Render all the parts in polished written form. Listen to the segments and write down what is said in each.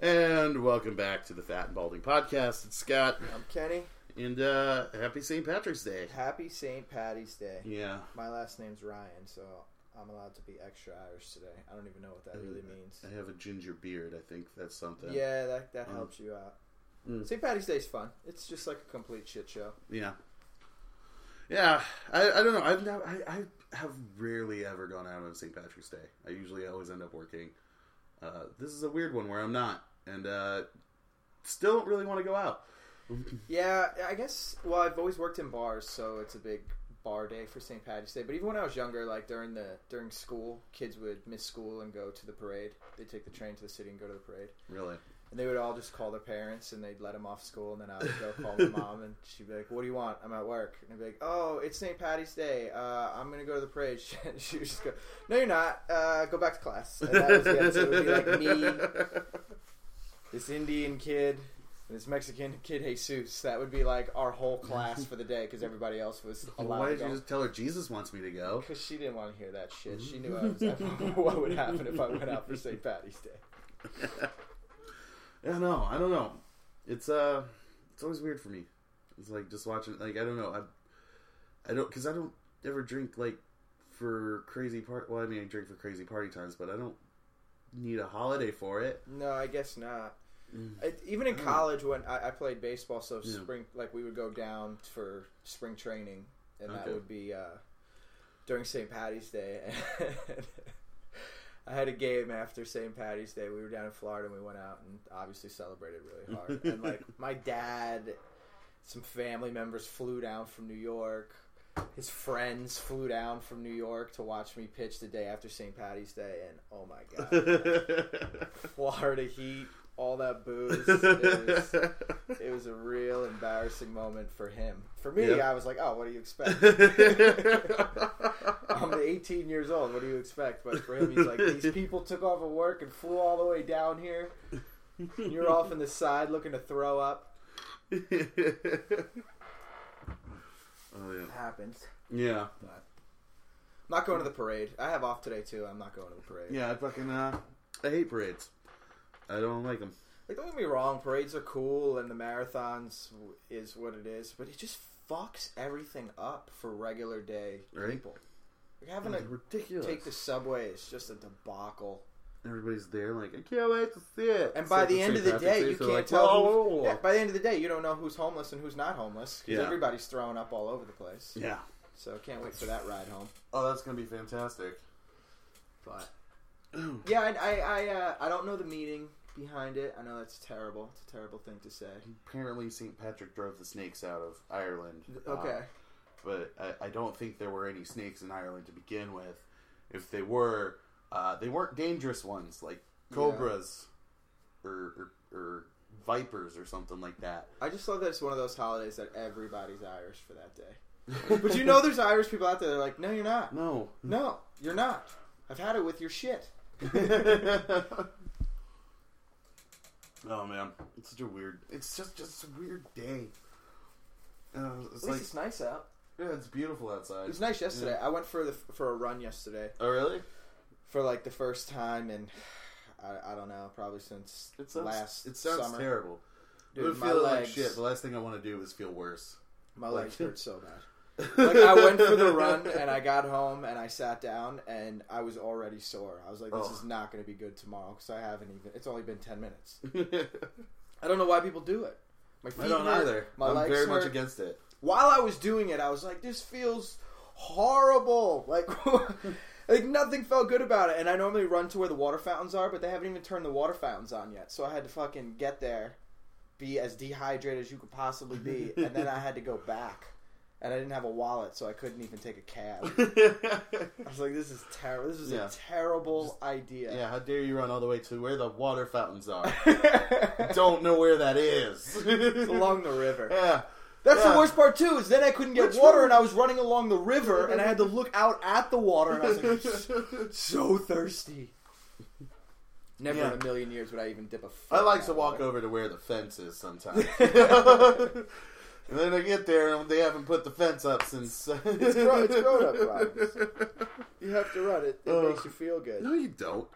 And welcome back to the Fat and Balding Podcast. It's Scott. I'm Kenny. And happy St. Patrick's Day. Happy St. Paddy's Day. Yeah. My last name's Ryan, so I'm allowed to be extra Irish today. I don't even know what that really means. I have a ginger beard. I think that's something. Yeah, that helps you out. St. Paddy's Day's fun. It's just like a complete shit show. Yeah. Yeah. I don't know. I have rarely ever gone out on St. Patrick's Day. I usually always end up working. This is a weird one where I'm not. And still don't really want to go out. Yeah, I guess, well, I've always worked in bars, so it's a big bar day for St. Paddy's Day. But even when I was younger, like during school, kids would miss school and go to the parade. They'd take the train to the city and go to the parade. Really? And they would all just call their parents, and they'd let them off school, and then I would go call my mom, and she'd be like, what do you want? I'm at work. And I'd be like, oh, it's St. Paddy's Day. I'm going to go to the parade. And she would just go, no, you're not. Go back to class. And that was the answer. It would be like me, this Indian kid, and this Mexican kid, Jesus. That would be like our whole class for the day, because everybody else was allowed to go. Why did you just tell her Jesus wants me to go? Because she didn't want to hear that shit. She knew what would happen if I went out for St. Paddy's Day. Yeah, no, I don't know. It's always weird for me. It's like just watching. Like I don't know. I don't because I don't ever drink like for crazy part. Well, I mean, I drink for crazy party times, but I don't need a holiday for it. No, I guess not. Even in college when I played baseball, so spring like we would go down for spring training, and that would be during St. Paddy's Day. I had a game after St. Paddy's Day. We were down in Florida, and we went out and obviously celebrated really hard. And, like, my dad, some family members flew down from New York. His friends flew down from New York to watch me pitch the day after St. Paddy's Day. And, oh, my God. Florida heat, all that booze. It was a real embarrassing moment for him. For me, I was like, oh, what do you expect? I'm 18 years old. What do you expect? But for him, he's like, these people took off of work and flew all the way down here. You're off on the side looking to throw up. Oh, yeah. It happens. Yeah. But I'm not going to the parade. I have off today, too. I'm not going to the parade. Yeah, I fucking, I hate parades. I don't like them. Like, don't get me wrong. Parades are cool, and the marathons is what it is. But it just fucks everything up for regular day people. Like having to ridiculous. Take the subway is just a debacle. Everybody's there, like I can't wait to see it. And by the end of the day, you can't tell. Yeah, by the end of the day, you don't know who's homeless and who's not homeless because everybody's throwing up all over the place. Yeah. So can't wait for that ride home. Oh, that's gonna be fantastic. But yeah, I don't know the meaning behind it. I know that's terrible. It's a terrible thing to say. Apparently, St. Patrick drove the snakes out of Ireland. Okay. But I don't think there were any snakes in Ireland to begin with. If they were, they weren't dangerous ones, like cobras or vipers or something like that. I just love that it's one of those holidays that everybody's Irish for that day. But you know there's Irish people out there that are like, no, you're not. No, you're not. I've had it with your shit. Oh, man. It's such a weird... It's just a weird day. It's at least it's nice out. Yeah, it's beautiful outside. It was nice yesterday. Yeah. I went for a run yesterday. Oh, really? For, like, the first time in, I don't know, probably since last summer. It sounds terrible. Dude, it would feel like shit. The last thing I want to do is feel worse. My legs hurt so bad. Like, I went for the run, and I got home, and I sat down, and I was already sore. I was like, this is not going to be good tomorrow, because I haven't even... It's only been 10 minutes. I don't know why people do it. My feet I don't hurt. Either. My I'm legs very hurt. Much against it. While I was doing it, I was like, this feels horrible. Like, like nothing felt good about it. And I normally run to where the water fountains are, but they haven't even turned the water fountains on yet. So I had to fucking get there, be as dehydrated as you could possibly be, and then I had to go back. And I didn't have a wallet, so I couldn't even take a cab. I was like, this is terrible. This is a terrible idea. Yeah, how dare you run all the way to where the water fountains are. Don't know where that is. It's along the river. Yeah. That's the worst part, too, is then I couldn't get water, and I was running along the river, and I had to look out at the water, and I was like, I'm so thirsty. Never in a million years would I even dip a foot. I like to walk over to where the fence is sometimes. And then I get there, and they haven't put the fence up since... it's grown-up problems. You have to run it. It makes you feel good. No, you don't.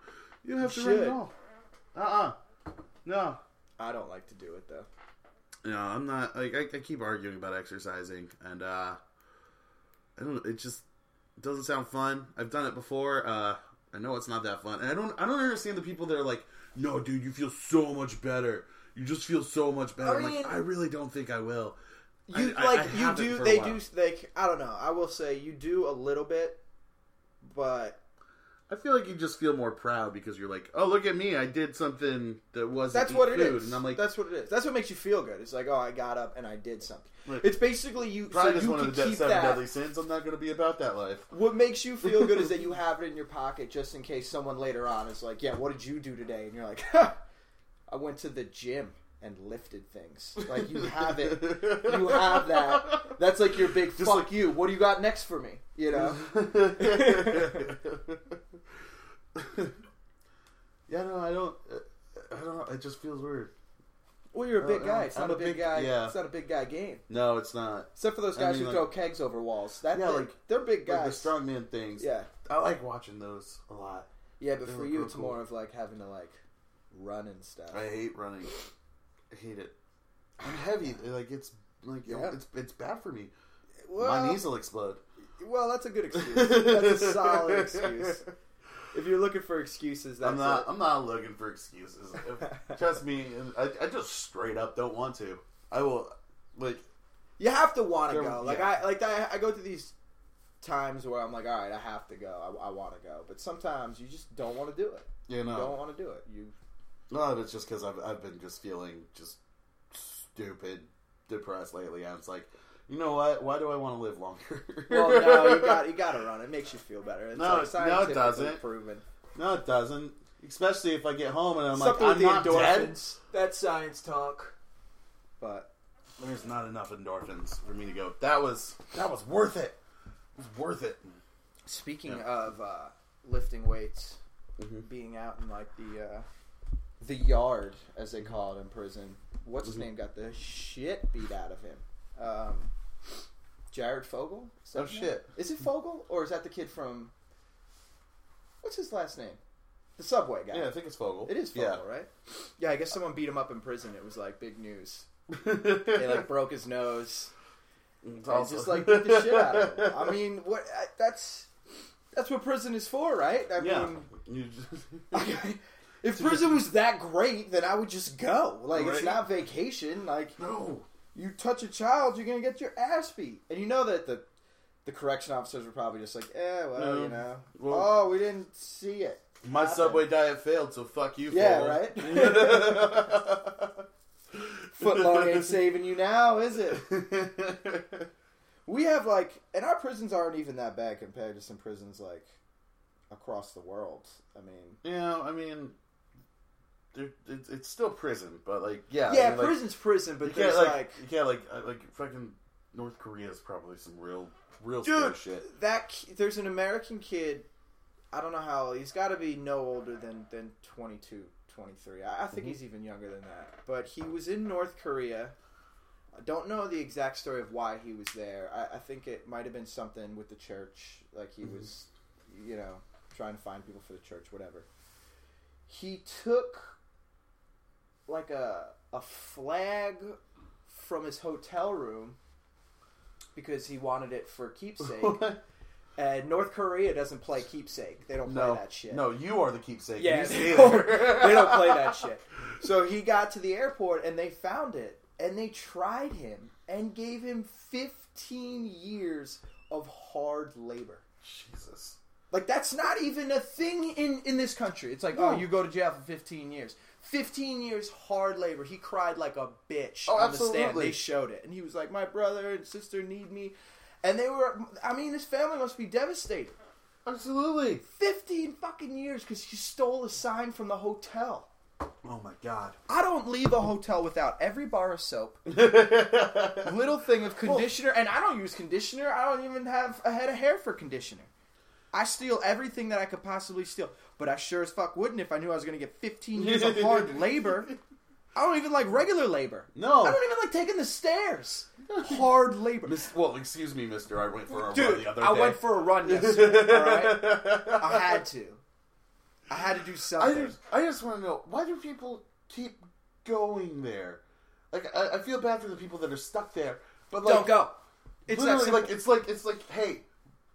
You don't have to run it all. No. I don't like to do it, though. No, I'm not. Like, I keep arguing about exercising, and I don't. It just doesn't sound fun. I've done it before. I know it's not that fun, and I don't understand the people that are like, "No, dude, you feel so much better. You just feel so much better." I'm like, I really don't think I will. I don't know. I will say you do a little bit, but I feel like you just feel more proud because you're like, oh, look at me, I did something that wasn't that's what food. It is. And I'm like, that's what it is. That's what makes you feel good. It's like, oh, I got up and I did something. Like, it's basically you. Pride is one of the 7 deadly sins. I'm not going to be about that life. What makes you feel good is that you have it in your pocket just in case someone later on is like, yeah, what did you do today? And you're like, ha, I went to the gym and lifted things. Like, you have it. You have that. That's like your big just fuck like, you. What do you got next for me? You know? Yeah, no, I don't. It just feels weird. Well, you're a big guy. It's not a big guy. Yeah. It's not a big guy game. No, it's not. Except for those guys who throw kegs over walls. They're big guys. Like the strongman things. Yeah. I like watching those a lot. Yeah, but for you, it's more of like having to like run and stuff. I hate running. I hate it. I'm heavy. Like it's bad for me. Well, my knees will explode. Well, that's a good excuse. That's a solid excuse. If you're looking for excuses, that's it. I'm not looking for excuses. Trust me, I just straight up don't want to. I will, like... You have to want to go. Like, yeah. I go through these times where I'm like, all right, I have to go. I want to go. But sometimes you just don't want to do it. Yeah, no. You don't want to do it. No, it's just because I've been just feeling just stupid, depressed lately. I was like... You know what? Why do I want to live longer? Well, no, you got to run. It makes you feel better. It's it doesn't. Proven. No, it doesn't. Especially if I get home and I'm something like, I'm not endorphins. Dead. That's science talk. But there's not enough endorphins for me to go. That was worth it. It was worth it. Speaking of lifting weights, being out in like the yard, as they call it in prison. What's his name? Got the shit beat out of him. Jared Fogle? Oh shit! Is it Fogle or is that the kid from? What's his last name? The Subway guy. Yeah, I think it's Fogle. It is Fogle, right? Yeah, I guess someone beat him up in prison. It was like big news. They like broke his nose. It's awesome. Just like beat the shit out of him. I mean, what? That's what prison is for, right? I mean, okay. If prison was that great, then I would just go. Like right? It's not vacation. Like no. You touch a child, you're going to get your ass beat. And you know that the correction officers were probably just like, you know. Well, we didn't see it. My Subway diet failed, so fuck you, Fogle. Yeah, right? Footlong ain't saving you now, is it? We have, like, and our prisons aren't even that bad compared to some prisons, like, across the world. I mean. Yeah, I mean. It's still prison, but like prison's prison, but there's like you can't like fucking North Korea is probably some real dude, shit. There's an American kid. I don't know how old. He's got to be no older than 22, 23. I think he's even younger than that. But he was in North Korea. I don't know the exact story of why he was there. I think it might have been something with the church, like he was, you know, trying to find people for the church, whatever. He took like a flag from his hotel room because he wanted it for keepsake. And North Korea doesn't play keepsake. They don't play that shit. No, you are the keepsake. Yeah, they don't play that shit. So he got to the airport and they found it and they tried him and gave him 15 years of hard labor. Jesus. Like, that's not even a thing in this country. It's like, you go to jail for 15 years. 15 years hard labor. He cried like a bitch on the stand. They showed it. And he was like, my brother and sister need me. And they were, I mean, his family must be devastated. Absolutely. 15 fucking years because he stole a sign from the hotel. Oh, my God. I don't leave a hotel without every bar of soap, little thing of conditioner. And I don't use conditioner. I don't even have a head of hair for conditioner. I steal everything that I could possibly steal. But I sure as fuck wouldn't if I knew I was going to get 15 years of hard labor. I don't even like regular labor. No. I don't even like taking the stairs. Hard labor. Well, excuse me, mister. I went for a run the other day. I went for a run yesterday, all right? I had to. I had to do something. I just want to know, why do people keep going there. Like, I feel bad for the people that are stuck there. But like, don't go. It's literally like it's like hey,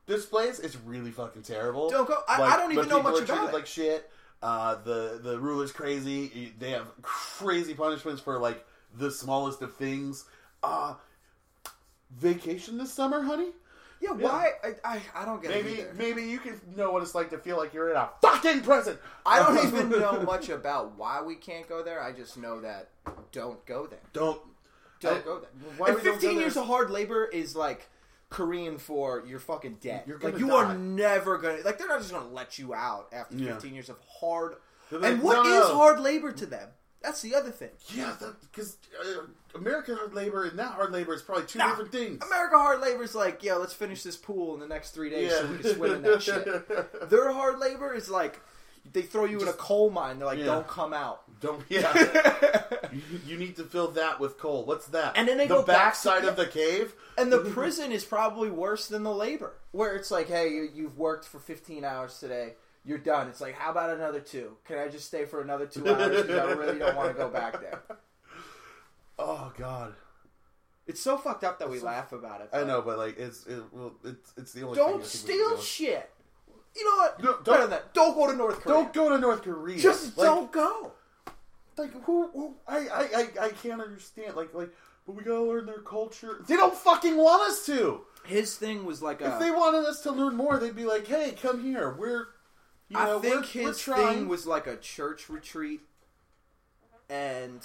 this place is really fucking terrible. Don't go. I don't even know much about it. Like shit. The ruler's crazy. They have crazy punishments for like the smallest of things. Vacation this summer, honey? Yeah, why? Yeah. I don't get it. Maybe you can know what it's like to feel like you're in a fucking prison. I don't even know much about why we can't go there. I just know that don't go there. Don't go there. Why and 15 years of hard labor is like Korean for you're fucking dead. You're like you die. Are never gonna like they're not just gonna let you out after 15 years of hard. Like, and what is hard labor to them? That's the other thing. Yeah, because American hard labor and that hard labor is probably two different things. American hard labor is like, yo, let's finish this pool in the next 3 days so we can swim in that shit. Their hard labor is like, they throw you in a coal mine. They're like, don't come out. You need to fill that with coal. What's that? And then they go backside of the cave? And the prison is probably worse than the labor. Where it's like, hey, you've worked for 15 hours today. You're done. It's like, how about another 2? Can I just stay for another 2 hours? Because I really don't want to go back there. Oh God, it's so fucked up that we laugh about it. I know, but like, it's the only. Don't steal shit. You know what? No, better than that. Don't go to North Korea. Don't go to North Korea. Just like, don't go. Like who? I can't understand. Like, but we gotta learn their culture. They don't fucking want us to. His thing was like, if they wanted us to learn more, they'd be like, hey, come here. I think his thing was like a church retreat, and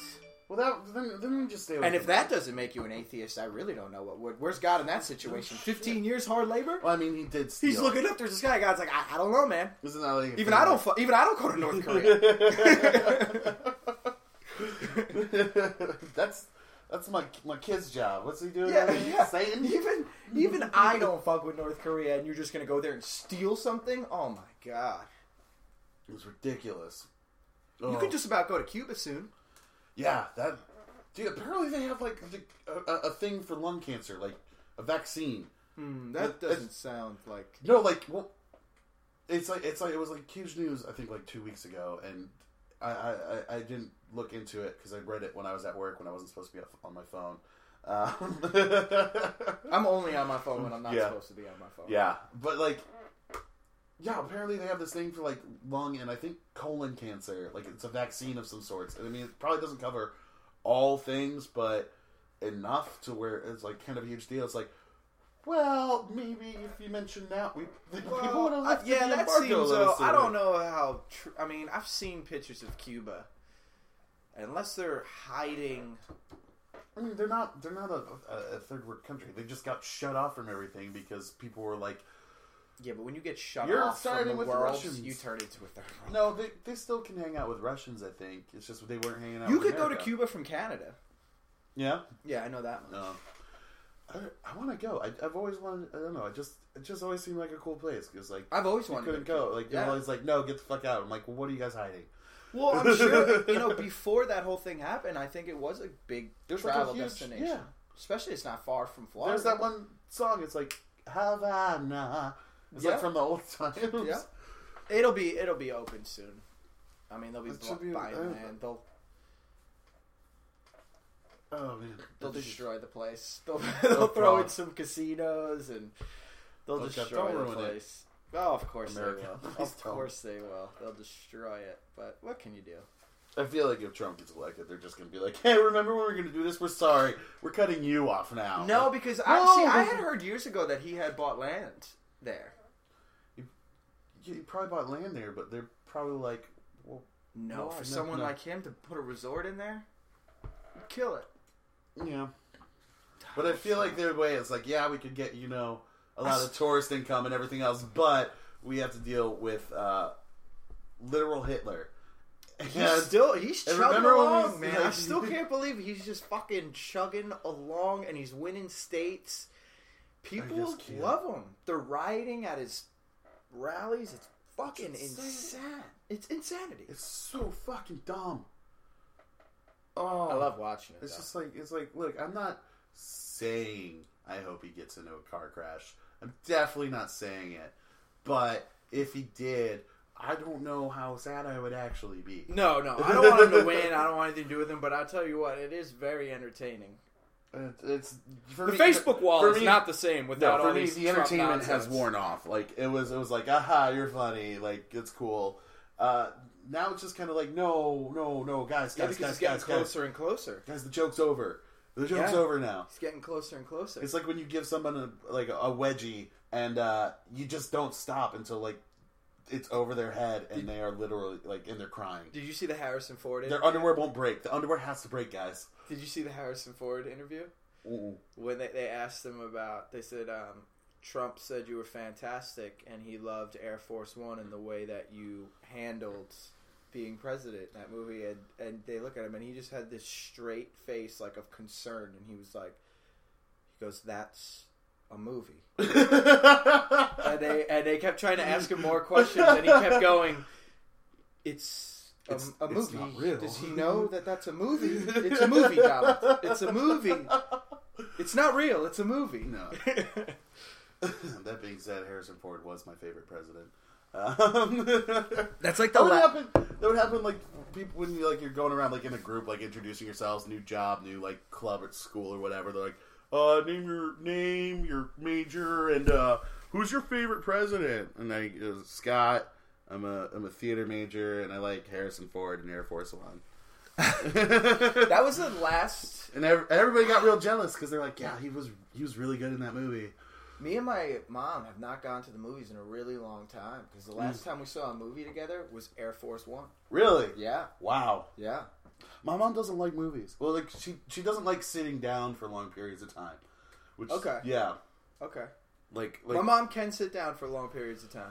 then we just stay. And if that doesn't make you an atheist, I really don't know what would. Where's God in that situation? 15 years hard labor. Well, I mean, he did. He's looking up. There's this guy. God's like, I don't know, man. This is not even I don't go to North Korea. That's my kid's job. What's he doing? Yeah. Satan? Even I don't fuck with North Korea, and you're just gonna go there and steal something? Oh my God, it was ridiculous. You could just about go to Cuba soon. Yeah, that dude. Apparently, they have like a thing for lung cancer, like a vaccine. That doesn't sound like it was like huge news. I think like 2 weeks ago, and I didn't look into it because I read it when I was at work when I wasn't supposed to be on my phone. I'm only on my phone when I'm not supposed to be on my phone. Yeah, but like, yeah, apparently they have this thing for like lung and I think colon cancer. Like it's a vaccine of some sorts. And I mean, it probably doesn't cover all things, but enough to where it's like kind of a huge deal. It's like, well, maybe if you mention that, people would have left the embargo. That seems. I don't know how. I mean, I've seen pictures of Cuba. Unless they're hiding, I mean, they're not a third world country. They just got shut off from everything because people were like, yeah, but when you get shut off from the world, you turn into a third world. No, they still can hang out with Russians. I think it's just they weren't hanging out. You could go to Cuba from Canada. Yeah, I know that much. I want to go. I've always wanted. I don't know. It just always seemed like a cool place because like I've always wanted. You couldn't go. Like you're always like, no, get the fuck out. I'm like, well, what are you guys hiding? Well, I'm sure, before that whole thing happened, I think it was a big travel destination. Yeah. Especially it's not far from Florida. There's that one song, it's like, Havana. It's like from the old times. Yeah. It'll be open soon. I mean, they'll be blocked by it, man. They'll destroy the place. They'll throw in some casinos, and they'll destroy the place. Oh, of course they will. Of course they will. They'll destroy it. But what can you do? I feel like if Trump gets elected, they're just going to be like, hey, remember when we were going to do this? We're sorry. We're cutting you off now. No, because I had heard years ago that he had bought land there. He probably bought land there, but they're probably like, well, no, for someone like him to put a resort in there, kill it. Yeah. But I feel like their way is like, yeah, we could get, a lot of tourist income and everything else, but we have to deal with literal Hitler. He's chugging along, man. I still can't believe he's just fucking chugging along, and he's winning states. People love him. They're rioting at his rallies. It's fucking insane. It's insanity. It's so fucking dumb. Oh, I love watching it. It's just like look, I'm not saying I hope he gets into a car crash. I'm definitely not saying it. But if he did, I don't know how sad I would actually be. No, I don't want him to win. I don't want anything to do with him. But I'll tell you what, it is very entertaining. It's for the me, Facebook wall is me, not the same without no, for all me, these the Trump entertainment nonsense. Has worn off. Like it was like, aha, you're funny. Like it's cool. Now it's just kind of like no, guys, because it's getting closer and closer. Guys, the joke's over. The joke's over now. It's getting closer and closer. It's like when you give someone a wedgie and you just don't stop until like it's over their head and they are literally like and they're crying. Did you see the Harrison Ford interview? Their underwear won't break. The underwear has to break, guys. Did you see the Harrison Ford interview? Mm-mm. When they asked him about, they said, Trump said you were fantastic and he loved Air Force One and the way that you handled being president in that movie. And they look at him and he just had this straight face like of concern. And he was like, he goes, that's a movie. and they kept trying to ask him more questions and he kept going, it's a movie. It's not real. Does he know that that's a movie? It's a movie, Donald. It's a movie. It's not real. It's a movie. No. That being said, Harrison Ford was my favorite president. That's like that would happen like people when you like you're going around like in a group like introducing yourselves, new job, new like club at school or whatever. They're like, name your major, and who's your favorite president? And it was Scott. I'm a theater major, and I like Harrison Ford and Air Force One. That was the last, and everybody got real jealous because they're like, "Yeah, he was really good in that movie." Me and my mom have not gone to the movies in a really long time because the last time we saw a movie together was Air Force One. Really? Yeah. Wow. Yeah. My mom doesn't like movies. Well, like she doesn't like sitting down for long periods of time. Which, okay. Yeah. Okay. Like my mom can sit down for long periods of time.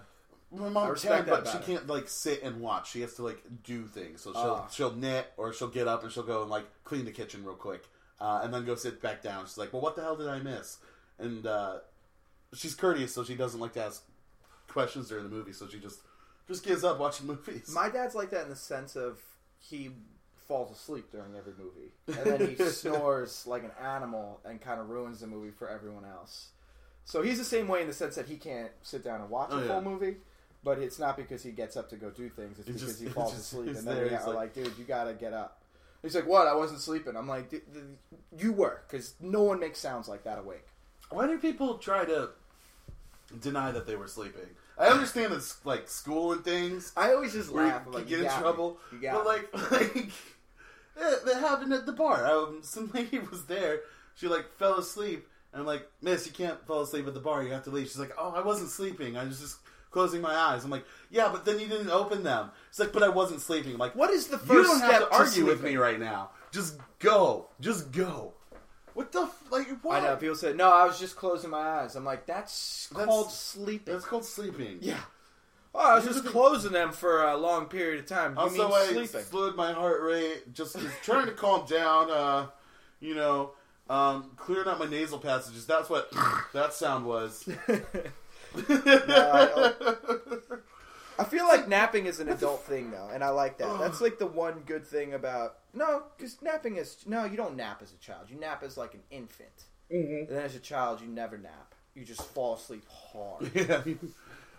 My mom can, but she can't like sit and watch. She has to like do things. So she'll knit or she'll get up and she'll go and like clean the kitchen real quick, and then go sit back down. She's like, "Well, what the hell did I miss?" And she's courteous, so she doesn't like to ask questions during the movie. So she just gives up watching movies. My dad's like that in the sense of he falls asleep during every movie, and then he snores like an animal and kind of ruins the movie for everyone else. So he's the same way in the sense that he can't sit down and watch a full movie. But it's not because he gets up to go do things. It's because he falls asleep. And then they're like, dude, you got to get up. He's like, what? I wasn't sleeping. I'm like, you were. Because no one makes sounds like that awake. Why do people try to deny that they were sleeping? I understand it's like school and things. I always just laugh. You get in trouble. But like that happened at the bar. Some lady was there. She like fell asleep. And I'm like, miss, you can't fall asleep at the bar. You have to leave. She's like, oh, I wasn't sleeping. I was just closing my eyes. I'm like, yeah, but then you didn't open them. It's like, but I wasn't sleeping. I'm like, what is the first step? You don't have to argue with me right now. Just go. Just go. What the like? What? I know people said, no, I was just closing my eyes. I'm like, that's called sleeping. That's called sleeping. Yeah. Oh, I was just closing them for a long period of time. I slowed my heart rate. Just trying to calm down. Clearing out my nasal passages. That's what that sound was. I feel like napping is an adult thing though, and I like that. That's like the one good thing about you don't nap as a child. You nap as like an infant, and then as a child you never nap. You just fall asleep hard. Yeah.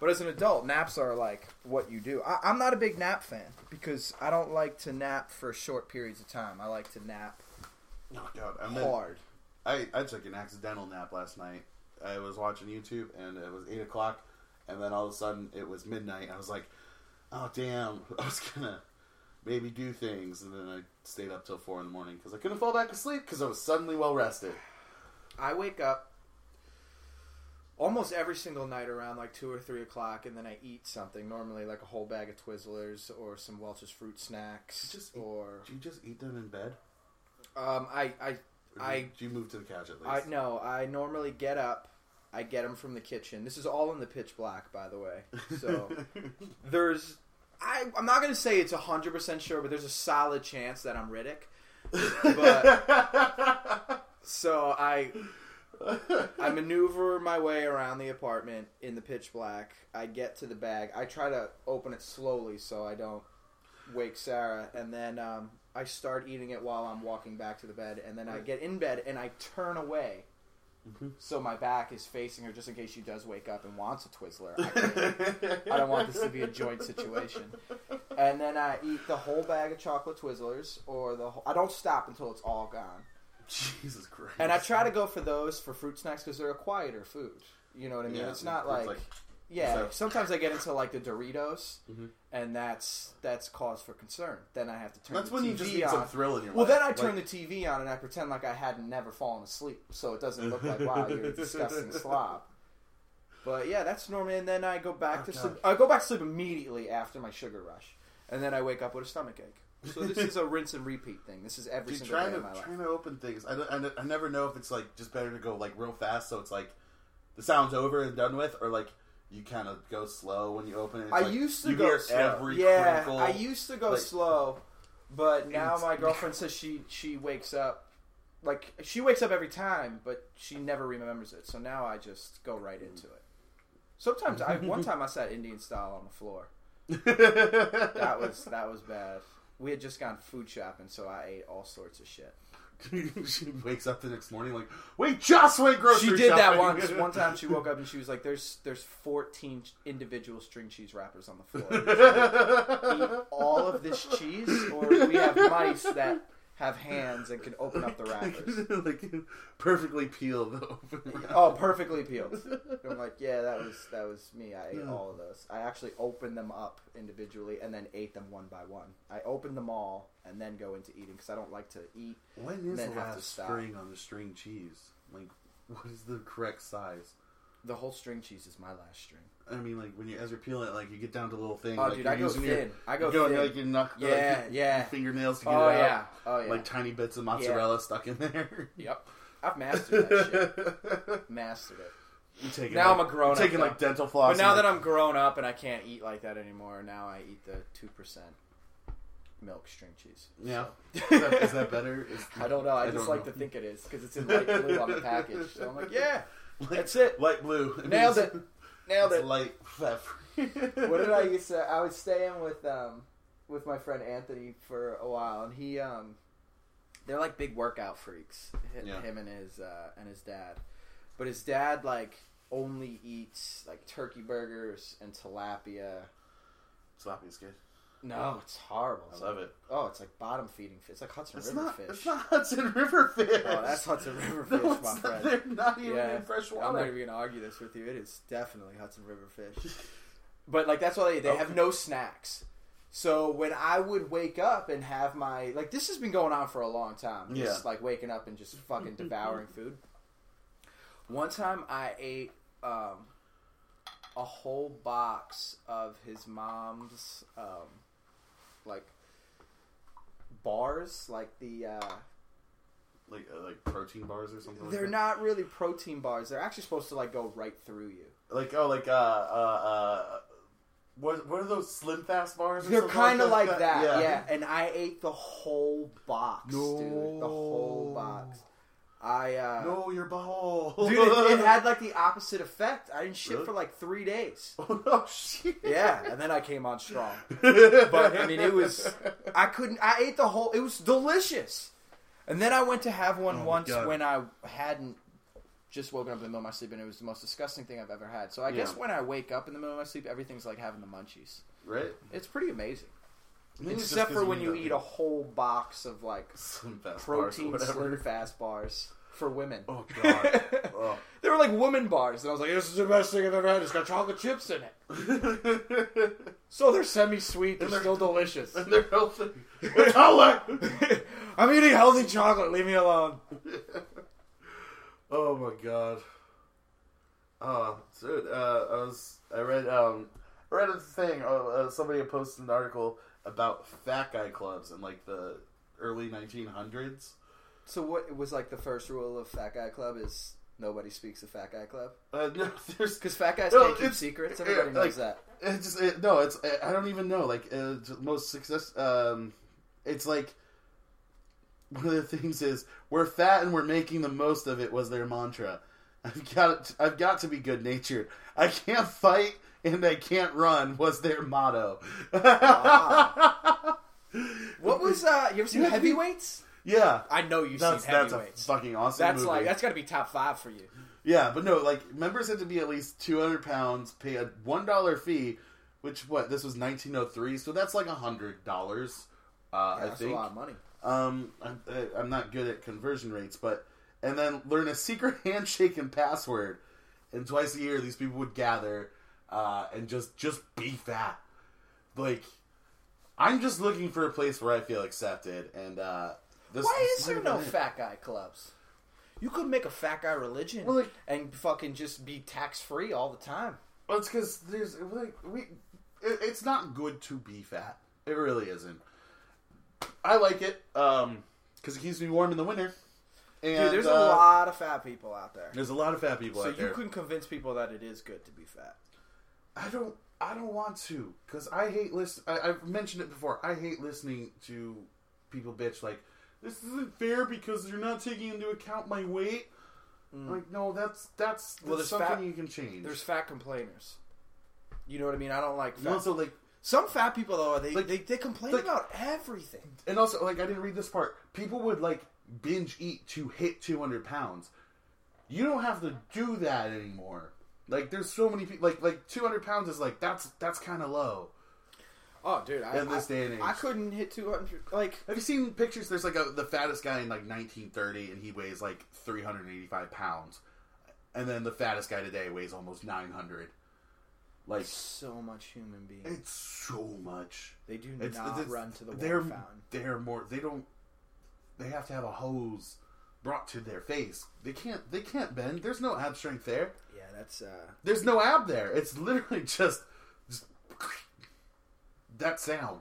But as an adult, naps are like what you do. I'm not a big nap fan because I don't like to nap for short periods of time. I like to nap hard. I took an accidental nap last night. I was watching YouTube, and it was 8 o'clock, and then all of a sudden, it was midnight. I was like, oh, damn, I was going to maybe do things, and then I stayed up till 4 in the morning, because I couldn't fall back asleep, because I was suddenly well-rested. I wake up almost every single night around, like, 2 or 3 o'clock, and then I eat something, normally, like, a whole bag of Twizzlers, or some Welch's fruit snacks, do you just eat them in bed? Do you move to the couch at least? No, I normally get up. I get them from the kitchen. This is all in the pitch black, by the way. So I'm not going to say it's 100% sure, but there's a solid chance that I'm Riddick. But so I maneuver my way around the apartment in the pitch black. I get to the bag. I try to open it slowly so I don't wake Sarah, and then I start eating it while I'm walking back to the bed, and then I get in bed, and I turn away Mm-hmm. So my back is facing her just in case she does wake up and wants a Twizzler. I don't want this to be a joint situation. And then I eat the whole bag of chocolate Twizzlers, or the whole, I don't stop until it's all gone. Jesus Christ. And I try to go for those for fruit snacks because they're a quieter food. You know what I mean? Yeah, it's not like yeah, like sometimes I get into like the Doritos, mm-hmm. and that's cause for concern. Then I have to turn. That's the when TV you just need on. Some thrill in your life. Well, then I turn the TV on and I pretend like I had never fallen asleep, so it doesn't look like wow, you're a disgusting slob. But yeah, that's normally. And then I go back to sleep. I go back to sleep immediately after my sugar rush, and then I wake up with a stomachache. So this is a rinse and repeat thing. This is every single day of my life. Trying to open things. I never know if it's like just better to go like real fast, so it's like the sound's over and done with, or like. You kind of go slow when you open it. It's I used to go slow, but now my girlfriend says she wakes up. Like, she wakes up every time, but she never remembers it. So now I just go right into it. Sometimes, one time I sat Indian style on the floor. That was bad. We had just gone food shopping, so I ate all sorts of shit. She wakes up the next morning like, we just went grocery shopping. She did that once. One time she woke up and she was like, there's 14 individual string cheese wrappers on the floor. Like, eat all of this cheese, or we have mice that have hands and can open up the wrappers. Like, perfectly peeled the open wrappers. Oh, perfectly peeled. I'm like, yeah, that was me. I ate all of those. I actually opened them up individually and then ate them one by one. I opened them all and then go into eating because I don't like to eat. When is the last string on the string cheese? Like, what is the correct size? The whole string cheese is my last string. I mean, like, when you as you're peeling it, like, you get down to little things. Oh, like, dude, I go thin. You go thin. Like, your knuckles, your fingernails to get it out. Oh, yeah. Like, tiny bits of mozzarella stuck in there. Yep. I've mastered that shit. Mastered it. Now I'm a grown-up. Taking, like, dental floss. But now that I'm grown up and I can't eat like that anymore, now I eat the 2% milk string cheese. Yeah. So. Is that better? I don't know. I just like to think it is because it's in light blue on the package. So I'm like, yeah, that's it. Light blue. Nailed it. Light pepper. What did I used to? I was staying with my friend Anthony for a while, and he they're like big workout freaks. Him and his dad, but his dad like only eats like turkey burgers and tilapia. Tilapia's good. No, it's horrible. I love it. Oh, it's like bottom feeding fish. It's like Hudson River fish. It's not Hudson River fish. Oh, that's Hudson River fish, my friend. They're not even in fresh water. I'm not even going to argue this with you. It is definitely Hudson River fish. But, like, that's what they have no snacks. So when I would wake up and have my... Like, this has been going on for a long time. Yeah. Just, like, waking up and just fucking devouring food. One time I ate... a whole box of his mom's... like bars, like the like protein bars or something. They're not really protein bars. They're actually supposed to like go right through you. Like what are those SlimFast bars? They're kind of like that. Yeah. And I ate the whole box, dude. The whole box. No, your butthole. Dude, it had like the opposite effect. I didn't shit for like 3 days. Oh, no shit. Yeah, and then I came on strong. But, I mean, I ate the whole, it was delicious. And then I went to have one once when I hadn't just woken up in the middle of my sleep, and it was the most disgusting thing I've ever had. So I guess when I wake up in the middle of my sleep, everything's like having the munchies. Right. It's pretty amazing. Except for when you eat a whole box of like protein SlimFast bars for women. Oh god, they were like woman bars, and I was like, "This is the best thing I've ever had. It's got chocolate chips in it." So they're semi-sweet, they're still delicious, and they're healthy. I'm eating healthy chocolate. Leave me alone. Oh my god. Oh, dude, I read a thing. Somebody had posted an article about fat guy clubs in like the early 1900s. So what was like the first rule of fat guy club is nobody speaks of fat guy club. No, because fat guys can't keep secrets. Everybody knows that. I don't even know. Like most success. It's like one of the things is we're fat and we're making the most of it was their mantra. I've got to be good natured. I can't fight. And they can't run was their motto. Wow. What was you ever seen Heavyweights? Yeah. I know you've seen Heavyweights. That's a fucking awesome movie. That's got to be top 5 for you. Yeah, but no, like, members had to be at least 200 pounds, pay a $1 fee, which, this was 1903, so that's like $100, I think. That's a lot of money. I'm not good at conversion rates, but... And then learn a secret handshake and password. And twice a year, these people would gather and just be fat. Like, I'm just looking for a place where I feel accepted. And why is there no fat guy clubs? You could make a fat guy religion and fucking just be tax-free all the time. Well, it's because there's... It's not good to be fat. It really isn't. I like it because it keeps me warm in the winter. And, dude, there's a lot of fat people out there. There's a lot of fat people out there. So you can convince people that it is good to be fat. I don't want to, because I hate I've mentioned it before. I hate listening to people bitch like, this isn't fair because you're not taking into account my weight. Mm. Like, no, that's something you can change. There's fat complainers. You know what I mean? I don't like fat. Also, like, some fat people though, they complain about everything. And also, like, I didn't read this part. People would binge eat to hit 200 pounds. You don't have to do that anymore. Like, there's so many people. Like 200 pounds is that's kind of low. Oh, dude, in this day and age, I couldn't hit 200. Like, have you seen pictures? There's the fattest guy in 1930, and he weighs 385 pounds, and then the fattest guy today weighs almost 900. Like, so much human being. It's so much. They do not run to the water fountain. They're more. They don't. They have to have a hose brought to their face. They can't bend. There's no ab strength there. Yeah, that's... There's no ab there. It's literally just that sound.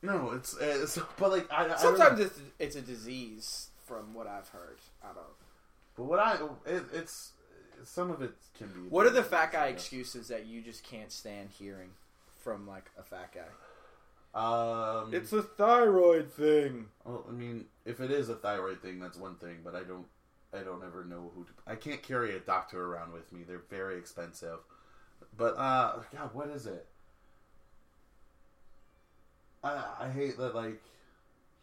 No, it's... Sometimes it's a disease from what I've heard. I don't know. But it's... Some of it can be... What are the fat guy excuses that you just can't stand hearing from, a fat guy? It's a thyroid thing. Well, I mean, if it is a thyroid thing, that's one thing, but I don't ever know who to... I can't carry a doctor around with me. They're very expensive. But, God, what is it? I hate that,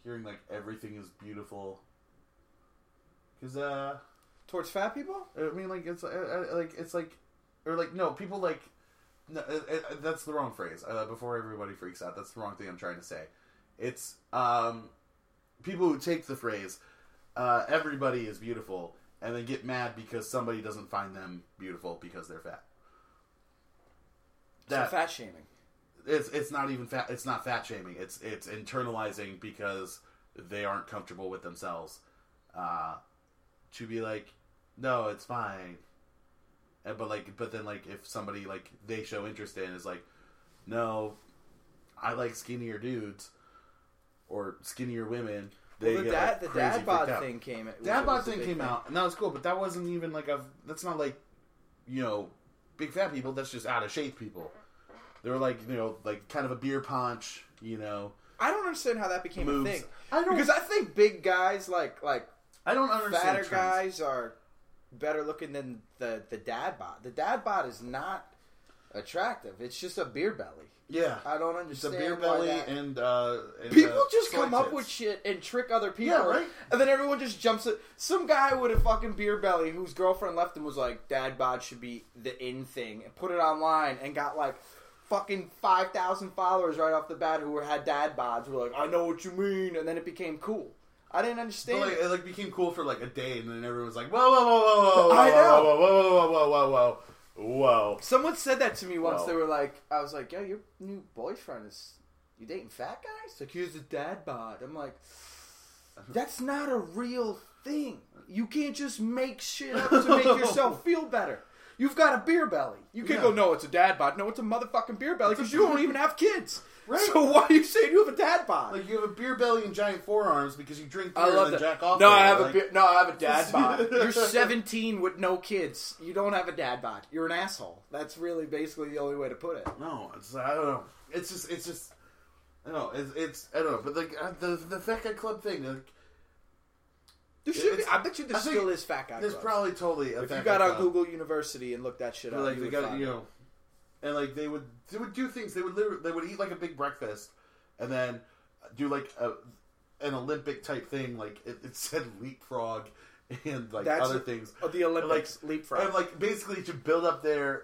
hearing, everything is beautiful. Because, towards fat people? I mean, No, that's the wrong phrase. Before everybody freaks out, that's the wrong thing I'm trying to say. It's people who take the phrase "everybody is beautiful" and then get mad because somebody doesn't find them beautiful because they're fat. It's fat shaming. It's not even fat. It's not fat shaming. It's internalizing because they aren't comfortable with themselves. To be no, it's fine. But then if somebody they show interest in is no, I like skinnier dudes or skinnier women. The dad bod thing came out, and that was cool. But that wasn't even that's not big fat people. That's just out of shape people. They were kind of a beer punch. I don't understand how that became a thing. Because I think big guys I don't understand. Fatter guys are better looking than the dad bod. The dad bod is not attractive. It's just a beer belly. Yeah, I don't understand. It's a beer belly, and people just come up with shit and trick other people, yeah, right? And then everyone just jumps it. Some guy with a fucking beer belly whose girlfriend left him was like, "Dad bod should be the in thing," and put it online and got fucking 5,000 followers right off the bat who had dad bods. Who were like, "I know what you mean," and then it became cool. I didn't understand. It became cool for a day, and then everyone was like, "Whoa, whoa, whoa, whoa, whoa!" I know. Whoa, whoa, whoa, whoa, whoa, whoa, whoa. Someone said that to me once. Whoa. They were like, "I was like, yo, your new boyfriend is you dating fat guys? Like, here's a dad bod." I'm like, that's not a real thing. You can't just make shit up to make yourself feel better. You've got a beer belly. You can't go, "No, it's a dad bod." No, it's a motherfucking beer belly because you don't even have kids. Right. So why are you saying you have a dad bod? You have a beer belly and giant forearms because you drink beer and jack off. I have a dad bod. You're 17 with no kids. You don't have a dad bod. You're an asshole. That's really basically the only way to put it. No, I don't know. It's just I don't know. It's I don't know. But the fat guy club thing. There should be. I bet you there still is fat guy. There's probably totally. If you got on Google University and looked that shit up, they got . And they would do things. They would eat a big breakfast, and then do an Olympic type thing. Like it said leapfrog and like that's other things. Oh, the Olympics and, like, leapfrog. And like basically to build up their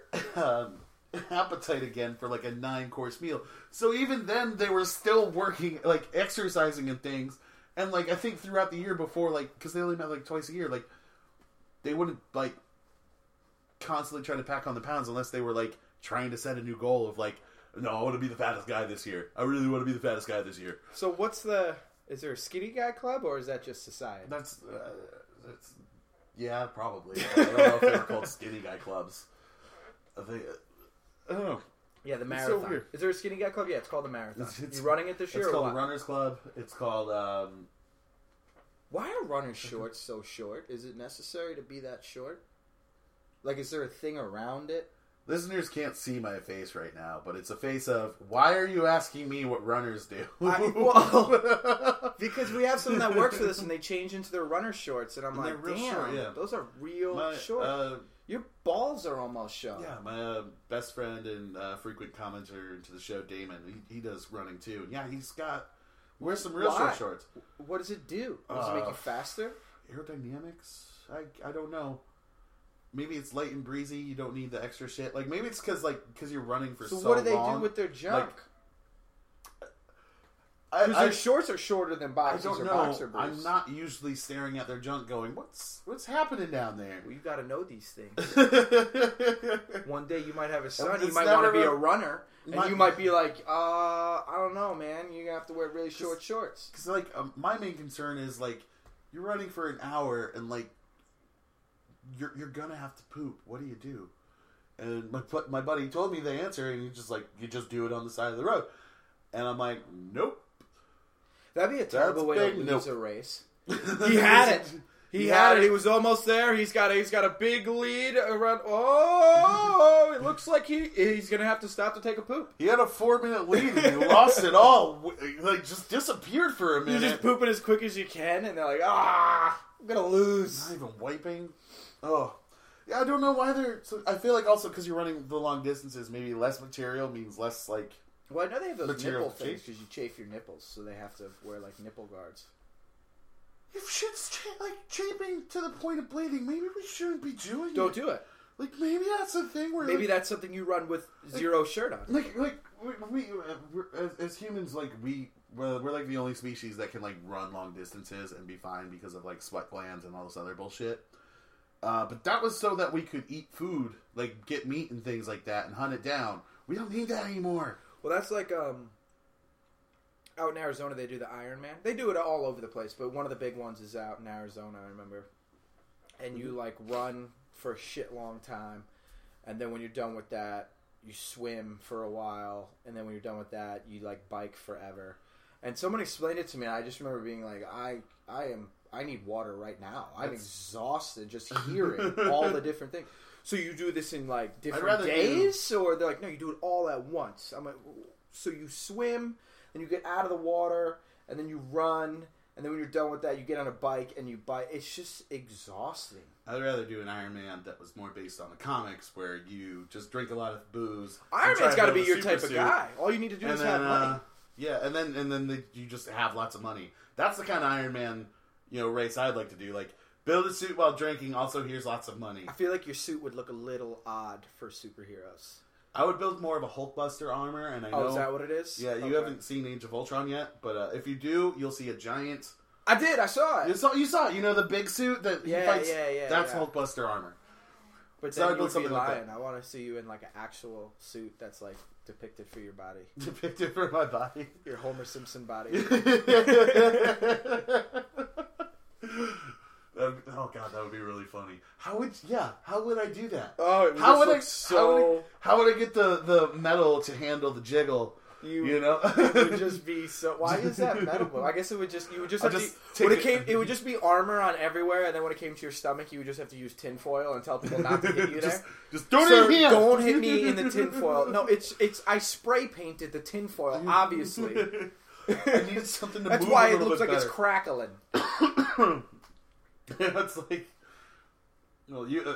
appetite again for like a 9-course meal. So even then they were still working, like exercising and things. And like I think throughout the year before, like because they only met like twice a year, like they wouldn't like constantly try to pack on the pounds unless they were like trying to set a new goal of like, no, I want to be the fattest guy this year. I really want to be the fattest guy this year. So what's the? Is there a skinny guy club or is that just society? That's yeah, probably. I don't know if they're called skinny guy clubs. I don't know. Yeah, the marathon. So is there a skinny guy club? Yeah, it's called the marathon. You running it this year? It's called the Runners Club. It's called. Why are runners shorts so short? Is it necessary to be that short? Like, is there a thing around it? Listeners can't see my face right now, but it's a face of, why are you asking me what runners do? Well, because we have someone that works for this, and they change into their runner shorts, and I'm like, damn, short, yeah. Those are real short. Your balls are almost short. Yeah, my best friend and frequent commenter to the show, Damon, he does running too. And yeah, he's got, wears some real short shorts. What does it do? Does it make you faster? Aerodynamics? I don't know. Maybe it's light and breezy. You don't need the extra shit. Like maybe it's because you're running for so long. So what do they do with their junk? Because their shorts are shorter than boxers or boxer briefs. I'm not usually staring at their junk, going, "What's happening down there?" Well, you got to know these things. One day you might have a son. You might want to be a runner, and you might be like, "I don't know, man. You're gonna have to wear really short shorts." Because like my main concern is like you're running for an hour and like. You're gonna have to poop. What do you do? And my buddy told me the answer, and he's just like, you just do it on the side of the road. And I'm like, nope. That'd be a terrible way to lose a race. He had it. He had it. He was almost there. He's got a big lead around. Oh, it looks like he's gonna have to stop to take a poop. He had a 4-minute lead. And he lost it all. Like just disappeared for a minute. You just pooping as quick as you can, and they're like, I'm gonna lose. Not even wiping. Oh, yeah, I don't know why they're... So I feel like also because you're running the long distances, maybe less material means less, like... Well, I know they have those nipple things because you chafe your nipples, so they have to wear, like, nipple guards. If shit's, chafing to the point of bleeding, maybe we shouldn't be doing it. Don't do it. Like, maybe that's a thing where... Maybe that's something you run with zero shirt on. Like we're as humans, like, we're, like, the only species that can, like, run long distances and be fine because of, like, sweat glands and all this other bullshit. But that was so that we could eat food, like get meat and things like that and hunt it down. We don't need that anymore. Well, that's like out in Arizona they do the Ironman. They do it all over the place, but one of the big ones is out in Arizona, I remember. And you like run for a shit long time, and then when you're done with that, you swim for a while, and then when you're done with that, you like bike forever. And someone explained it to me, and I just remember being like, I need water right now. I'm exhausted just hearing all the different things. So you do this in like different days? Or they're like, no, you do it all at once. I'm like, so you swim, and you get out of the water, and then you run, and then when you're done with that, you get on a bike and you bike. It's just exhausting. I'd rather do an Ironman that was more based on the comics where you just drink a lot of booze. Ironman's got to be your type of guy. All you need to do is have money. Yeah, and then you just have lots of money. That's the kind of Ironman... You know, race I'd like to do. Like, build a suit while drinking. Also, here's lots of money. I feel like your suit would look a little odd for superheroes. I would build more of a Hulkbuster armor, and I know... Oh, is that what it is? Yeah, you haven't seen Age of Ultron yet, but if you do, you'll see a giant... I did! I saw it! You saw it! You know, the big suit that he fights? Yeah. That's Hulkbuster armor. But then you would be lying. Like I want to see you in, like, an actual suit that's, like... Depicted for your body. Depicted for my body. Your Homer Simpson body. Oh god, that would be really funny. How would I do that? Oh, it how would I so how would I get the metal to handle the jiggle? You know, it would just be so. Why is that metal? I guess it would just. You would just. Have just to, when it would just be armor on everywhere, and then when it came to your stomach, you would just have to use tinfoil and tell people not to hit you there. Just don't hit me. Don't hit me in the tinfoil. No, it's. I spray painted the tinfoil. Obviously, I needed something to. That's move why a it looks bit like better. It's crackling. It's like Well, you've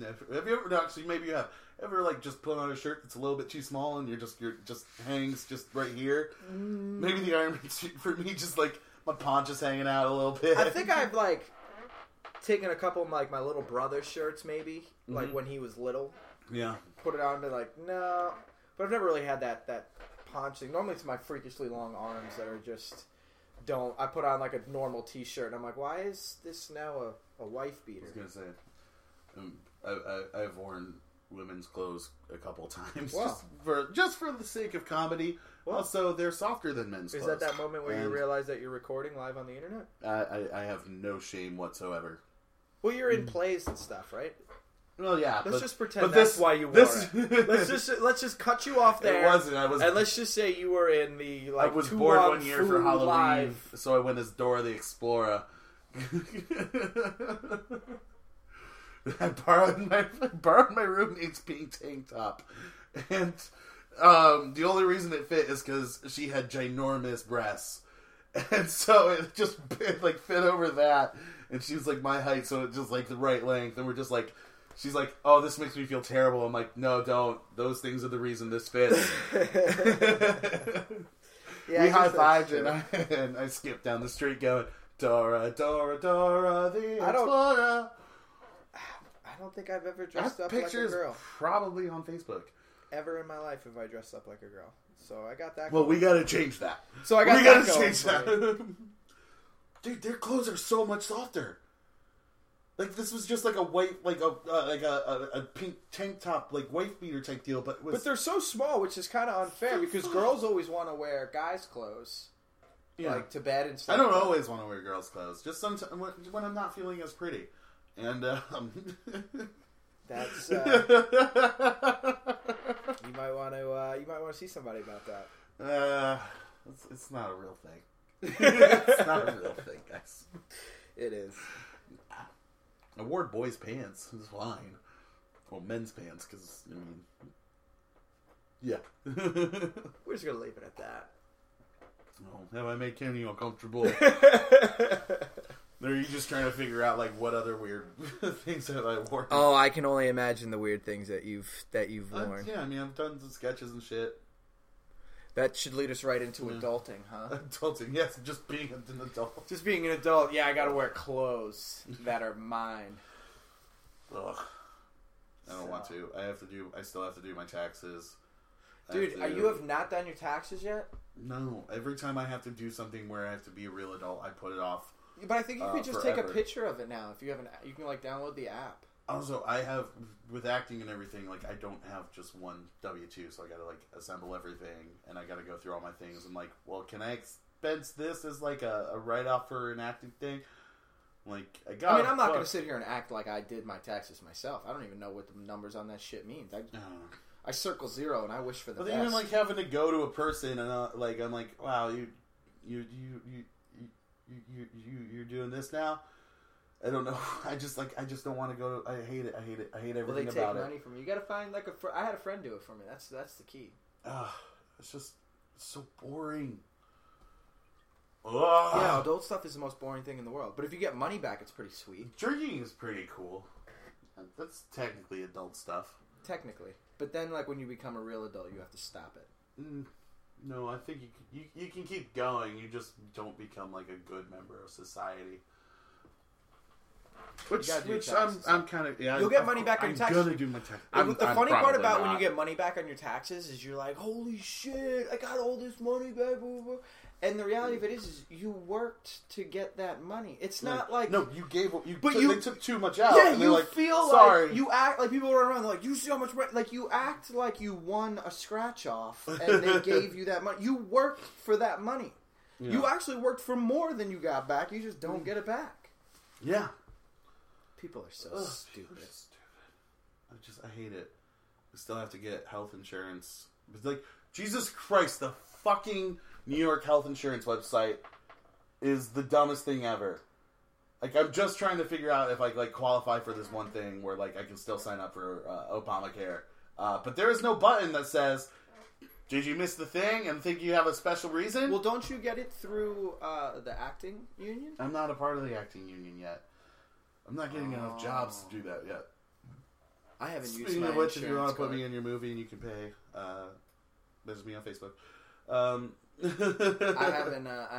never, have you ever, actually maybe you have, ever like just put on a shirt that's a little bit too small and you're just hangs just right here? Mm. Maybe the Iron Man suit for me, just like my paunch is hanging out a little bit. I think I've like taken a couple of like my little brother's shirts maybe, mm-hmm. like when he was little. Yeah. Put it on and be like, no. But I've never really had that paunch thing. Normally it's my freakishly long arms that are just... Don't I put on like a normal T-shirt and I'm like, why is this now a wife beater? I was gonna say, I've worn women's clothes a couple times just for the sake of comedy. Well, also, they're softer than men's. Is clothes. Is that moment where you realize that you're recording live on the internet? I have no shame whatsoever. Well, you're in plays and stuff, right? Well, yeah. Let's just pretend that's why you wore it. Let's just cut you off there. It wasn't. And let's just say you were in the like. I was born one year for Halloween, so I went as Dora the Explorer. I borrowed my roommate's pink tank top, and the only reason it fit is because she had ginormous breasts, and so it fit over that, and she was like my height, so it just like the right length, and we're just like. She's like, oh, this makes me feel terrible. I'm like, no, don't. Those things are the reason this fits. We high-fived and I skipped down the street going, Dora, Dora, Dora the Explorer. I don't think I've ever dressed up like a girl. That picture probably on Facebook. Ever in my life have I dressed up like a girl. So I got that going. Well, we got to change that. Dude, their clothes are so much softer. Like, this was just, like, a white, like a pink tank top, like, wife beater type deal, but it was... But they're so small, which is kind of unfair, because girls always want to wear guys' clothes, like, to bed and stuff. I don't always want to wear girls' clothes, just sometimes when I'm not feeling as pretty. And, That's, You might want to see somebody about that. It's not a real thing. It's not a real thing, guys. It is. I wore boys' pants. It was fine. Well, men's pants, because, I mean... Yeah. We're just going to leave it at that. Oh, have I made Kenny uncomfortable? Or are you just trying to figure out, like, what other weird things have I worn? Oh, I can only imagine the weird things that you've worn. Yeah, I mean, I've done some sketches and shit. That should lead us right into adulting, huh? Adulting, yes. Just being an adult. Just being an adult. Yeah, I gotta wear clothes that are mine. Ugh. I don't want to. I still have to do my taxes. Dude, you have not done your taxes yet? No. Every time I have to do something where I have to be a real adult, I put it off. But I think you could just take a picture of it now. If you have you can like download the app. Also, I have, with acting and everything, like, I don't have just one W-2, so I gotta, like, assemble everything, and I gotta go through all my things, and, like, well, can I expense this as, like, a write-off for an acting thing? Like, I'm not gonna sit here and act like I did my taxes myself. I don't even know what the numbers on that shit means. I circle zero, and I wish for the best. But even, like, having to go to a person, and, like, I'm like, wow, you're doing this now? I don't know. I just don't want to go. I hate it. I hate it. I hate everything about it. Well, they take money from you. You got to find like I had a friend do it for me. That's the key. It's just so boring. Ugh. Yeah, adult stuff is the most boring thing in the world. But if you get money back, it's pretty sweet. Drinking is pretty cool. That's technically adult stuff. Technically, but then like when you become a real adult, you have to stop it. No, I think you can keep going. You just don't become like a good member of society. Which I'm kind of... Yeah, you'll get money back on your taxes. I'm going to do my taxes. The funny part about when you get money back on your taxes is you're like, holy shit, I got all this money back. And the reality of it is you worked to get that money. It's not like... No, you gave... They took too much out. Yeah, and you like, feel sorry. Like... You act like people are around. They're like, you see how much money... Like, you act like you won a scratch-off and they gave you that money. You worked for that money. Yeah. You actually worked for more than you got back. You just don't get it back. Yeah. People are so stupid. I hate it. I still have to get health insurance. It's like, Jesus Christ, the fucking New York health insurance website is the dumbest thing ever. Like, I'm just trying to figure out if I, like, qualify for this one thing where, like, I can still sign up for Obamacare. But there is no button that says, did you miss the thing and think you have a special reason? Well, don't you get it through the acting union? I'm not a part of the acting union yet. I'm not getting enough jobs to do that yet. I haven't used my insurance card. Speaking of which, if you want to put me in your movie and you can pay, visit me on Facebook. I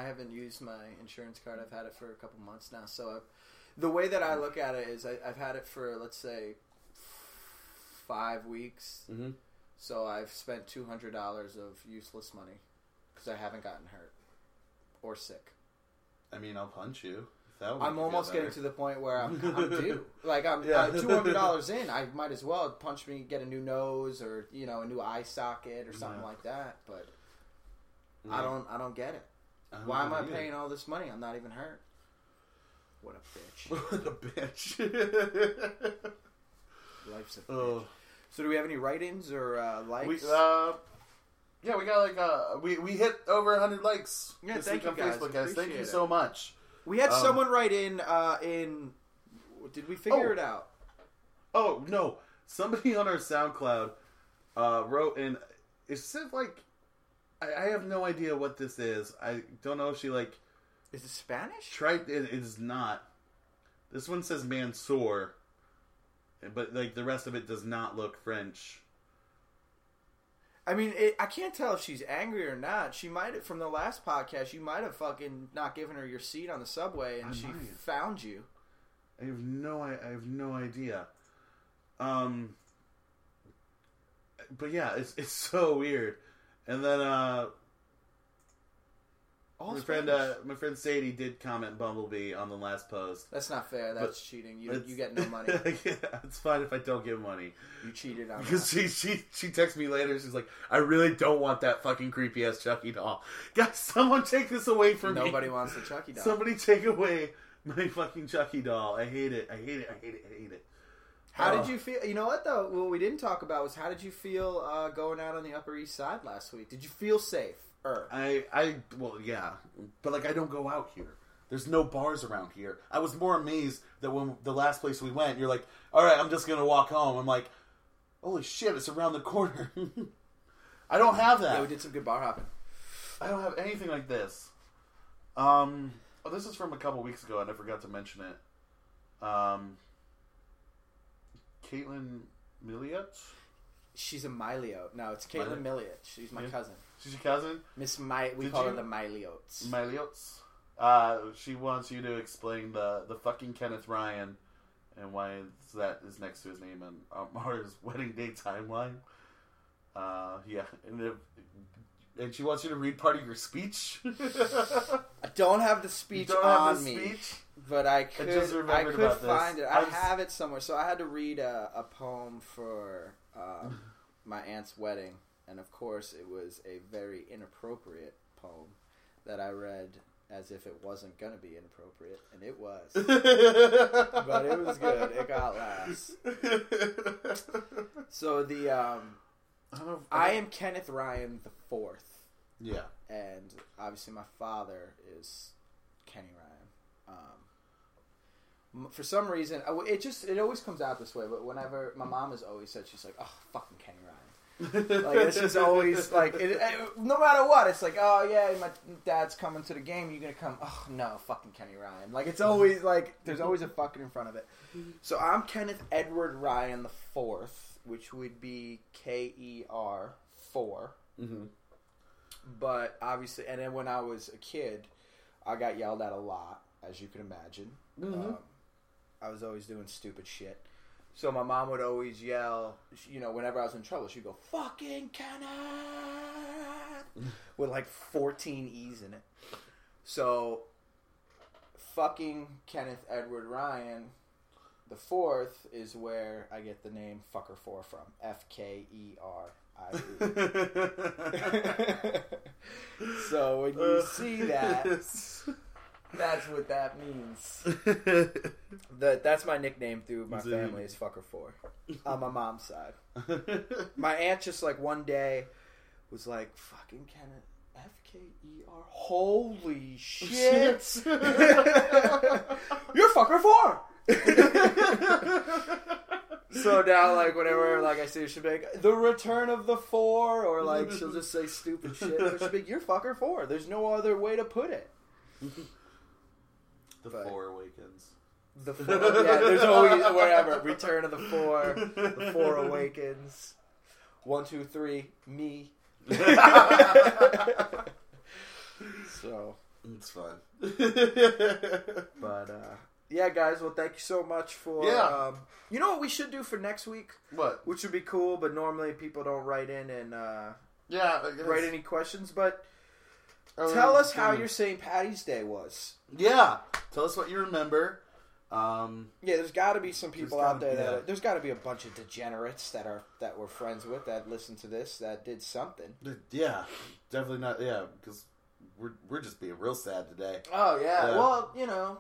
haven't used my insurance card. I've had it for a couple months now. So the way that I look at it is I've had it for, let's say, 5 weeks. Mm-hmm. So I've spent $200 of useless money because I haven't gotten hurt or sick. I mean, I'll punch you. I'm almost getting to the point where I'm due. Like, I'm $200 in. I might as well punch me, get a new nose or, you know, a new eye socket or something like that. But I don't get it. Why am I paying all this money? I'm not even hurt. What a bitch. What a bitch. Life's a bitch. Oh. So do we have any write-ins or likes? We got like we hit over 100 likes this week on Facebook, guys. Thank you so much. We had someone write in. Did we figure it out? Oh no! Somebody on our SoundCloud wrote in. It said like, I have no idea what this is. I don't know if she like. Is it Spanish? Tried it is not. This one says Mansour, but like the rest of it does not look French. I mean, I can't tell if she's angry or not. She might have, from the last podcast, you might have fucking not given her your seat on the subway, and she found you. I have no idea. But yeah, it's so weird. And then my friend Sadie did comment Bumblebee on the last post. That's not fair. That's cheating. You get no money. Yeah, it's fine if I don't get money. You cheated on because that. She texted me later. She's like, I really don't want that fucking creepy ass Chucky doll. Guys, someone take this away from me. Nobody wants the Chucky doll. Somebody take away my fucking Chucky doll. I hate it. I hate it. I hate it. I hate it. How did you feel? You know what though? What we didn't talk about was how did you feel going out on the Upper East Side last week? Did you feel safe? Well, yeah, but like I don't go out here. There's no bars around here. I was more amazed that when the last place we went, you're like, all right, I'm just gonna walk home. I'm like, holy shit, it's around the corner. I don't have that. Yeah, we did some good bar hopping. I don't have anything like this. This is from a couple weeks ago, and I forgot to mention it. Caitlin Miliot. She's a Miliot. No, it's Caitlin Miliot. She's my cousin. She's your cousin? We call her the Miliots. Miliots. She wants you to explain the fucking Kenneth Ryan and why that is next to his name and Mars' wedding day timeline. And she wants you to read part of your speech. I don't have the speech on me, but I could find it. I have it somewhere. So I had to read a poem for my aunt's wedding. And, of course, it was a very inappropriate poem that I read as if it wasn't going to be inappropriate. And it was. But it was good. It got laughs. So I am Kenneth Ryan the Fourth. Yeah. And, obviously, my father is Kenny Ryan. For some reason, it always comes out this way. But whenever, my mom has always said, she's like, oh, fucking Kenny Ryan. Like it's just always like no matter what, it's like, oh yeah, my dad's coming to the game, you're gonna come. Oh no, fucking Kenny Ryan. Like it's always like there's always a fucking in front of it. So I'm Kenneth Edward Ryan the Fourth, which would be KER 4. Mm-hmm. But obviously, and then when I was a kid, I got yelled at a lot, as you can imagine. Mm-hmm. I was always doing stupid shit. So my mom would always yell, you know, whenever I was in trouble, she'd go, fucking Kenneth! With like 14 E's in it. So, fucking Kenneth Edward Ryan, the fourth, is where I get the name Fucker 4 from. F-K-E-R-I-E. So when you see that... That's what that means. That's my nickname through my family is Fucker 4 on my mom's side. My aunt just like one day was like, fucking Kenneth, F-K-E-R, holy shit. You're Fucker 4. So now like whenever like I see she'll be like, the return of the 4, or like she'll just say stupid shit. But she'll be like, you're Fucker 4. There's no other way to put it. The 4 awakens. The Four. Yeah, there's always wherever. Return of the Four. The Four Awakens. 1, 2, 3. Me. So it's fun. But yeah, guys. Well, thank you so much for. Yeah. You know what we should do for next week? What? Which would be cool, but normally people don't write in and write any questions. But tell us how your St. Paddy's Day was. Yeah. Tell us what you remember. Yeah, there's got to be some people out there that there's got to be a bunch of degenerates that we're friends with that listen to this that did something. Yeah, definitely not. Yeah, because we're just being real sad today. Oh yeah. Well, you know,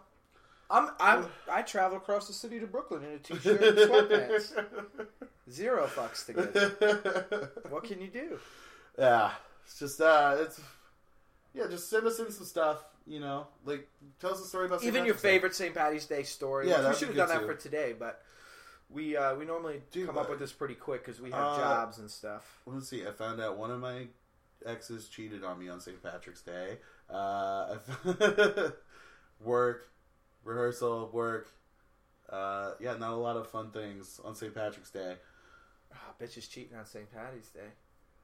I travel across the city to Brooklyn in a t-shirt and sweatpants. 0 fucks to give. What can you do? Yeah, it's just just send us in some stuff. You know, like, tell us a story about St. Even Patrick's your favorite St. Paddy's Day story. Yeah, we should have done that for today, but we normally come up with this pretty quick because we have jobs and stuff. Let's see. I found out one of my exes cheated on me on St. Patrick's Day. Work, rehearsal, work. Yeah, not a lot of fun things on St. Patrick's Day. Oh, bitch is cheating on St. Paddy's Day.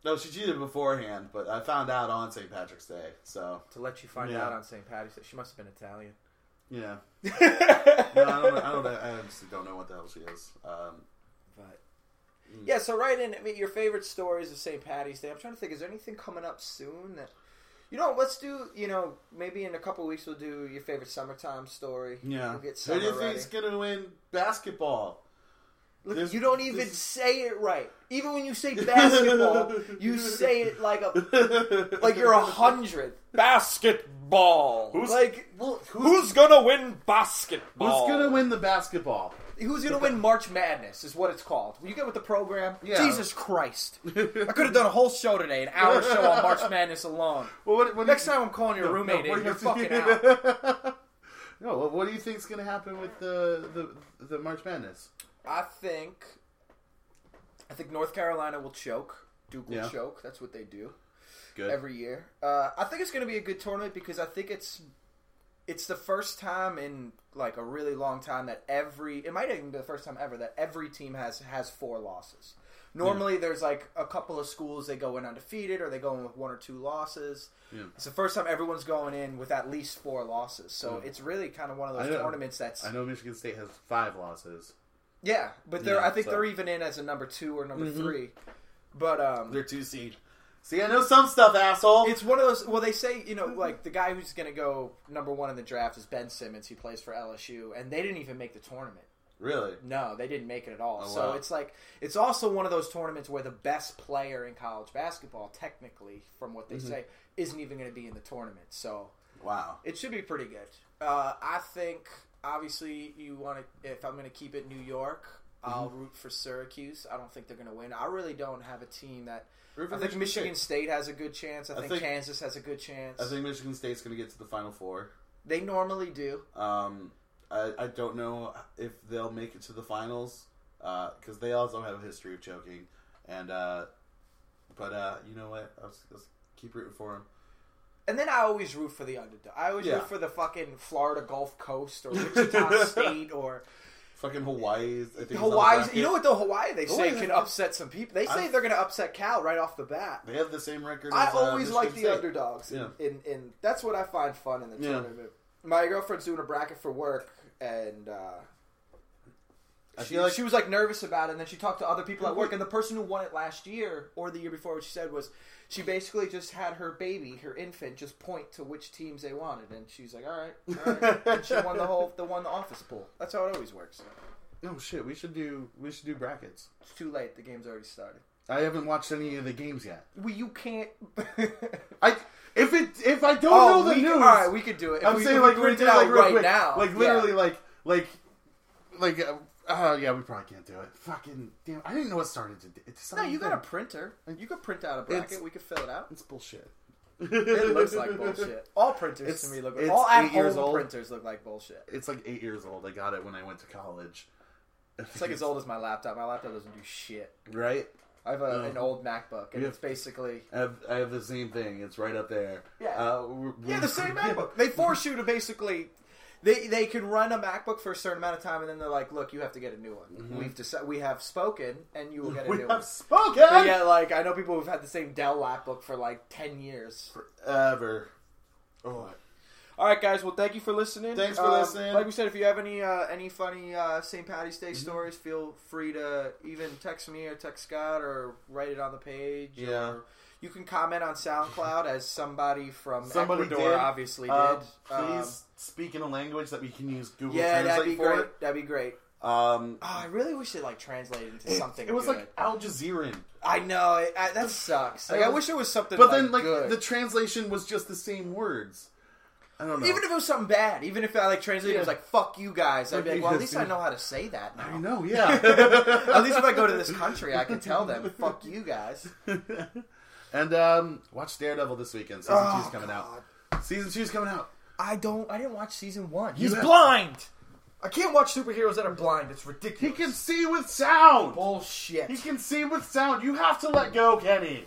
No, she cheated beforehand, but I found out on St. Patrick's Day, so... To let you find out on St. Paddy's Day. She must have been Italian. Yeah. No, I honestly don't know what the hell she is. Yeah, so write in your favorite stories of St. Paddy's Day. I'm trying to think, is there anything coming up soon that... You know, let's do, maybe in a couple weeks we'll do your favorite summertime story. Yeah. We'll get summer ready. Who do you think's going to win basketball? Look, you don't even say it right. Even when you say basketball, you say it like you're 100. Basketball. Who's gonna win basketball? Who's gonna win the basketball? Who's gonna win March Madness is what it's called. Will you get with the program? Yeah. Jesus Christ! I could have done a whole show today, an hour show on March Madness alone. Well, next time I'm calling your roommate in, you're fucking out. No, well, what do you think's gonna happen with the March Madness? I think North Carolina will choke. Duke will choke. That's what they do every year. I think it's going to be a good tournament because I think it's the first time in like a really long time that it might even be the first time ever that every team has 4 losses. Normally there's like a couple of schools they go in undefeated or they go in with 1 or 2 losses. Yeah. It's the first time everyone's going in with at least 4 losses. So it's really kind of one of those tournaments that's... I know Michigan State has 5 losses. Yeah, but they're even in as a number 2 or number 3. But they're 2 seed. See, I know some stuff, asshole. It's one of those. Well, they say like the guy who's going to go number 1 in the draft is Ben Simmons. He plays for LSU, and they didn't even make the tournament. Really? No, they didn't make it at all. Oh, so it's like it's also one of those tournaments where the best player in college basketball, technically, from what they say, isn't even going to be in the tournament. So wow, it should be pretty good. I think. Obviously, you want to. If I'm going to keep it New York, I'll root for Syracuse. I don't think they're going to win. I really don't have a team that. I think Michigan State has a good chance. I think Kansas has a good chance. I think Michigan State's going to get to the Final Four. They normally do. I don't know if they'll make it to the finals because they also have a history of choking. And but you know what? I'll keep rooting for them. And then I always root for the underdog. I always root for the fucking Florida Gulf Coast or Wichita State or... Fucking Hawaii. I think Hawaii's... You know what, though? Hawaii, they say, can upset some people. They say they're going to upset Cal right off the bat. They have the same record as I always like the underdogs. Yeah. And that's what I find fun in the tournament. My girlfriend's doing a bracket for work, and... she was, like, nervous about it, and then she talked to other people at work, and the person who won it last year or the year before, what she said was she basically just had her baby, her infant, just point to which teams they wanted, and she's like, all right. And she won the office pool. That's how it always works. No, shit, we should do brackets. It's too late. The game's already started. I haven't watched any of the games yet. Well, you can't... If I don't know the news... All right, we could do it. I'm saying, like, right now. Like, literally, like... yeah, we probably can't do it. Fucking damn! I didn't know it started today. No, you got a printer. You could print out a bracket. We could fill it out. It's bullshit. It looks like bullshit. All printers to me look like all at-home printers look like bullshit. It's like 8 years old. I got it when I went to college. It's like as old as my laptop. My laptop doesn't do shit. Right? I have an old MacBook, and it's basically... I have the same thing. It's right up there. Yeah, the same MacBook. They force you to basically... They could run a MacBook for a certain amount of time, and then they're like, "Look, you have to get a new one. Mm-hmm. We have spoken, and you will get a new one. We have spoken." But yeah, like I know people who've had the same Dell laptop for like 10 years, forever. Oh. All right, guys. Well, thank you for listening. Thanks for listening. Like we said, if you have any funny St. Paddy's Day stories, feel free to even text me or text Scott or write it on the page. Yeah. Or you can comment on SoundCloud as somebody from Ecuador obviously did. Please speak in a language that we can use Google Translate for it. That'd be great. I really wish they translated into something. It was good. Like Al Jazeeran. I know that sucks. I wish it was something. But then, good. The translation was just the same words. I don't know. Even if it was something bad, even if I translated, it was like "fuck you guys," I'd be like, "Well, at least I know how to say that now." I know, yeah. At least if I go to this country, I can tell them "fuck you guys." And watch Daredevil this weekend. Season 2's coming out. I didn't watch season 1. He's blind. I can't watch superheroes that are blind. It's ridiculous. He can see with sound. Bullshit. You have to let go, Kenny.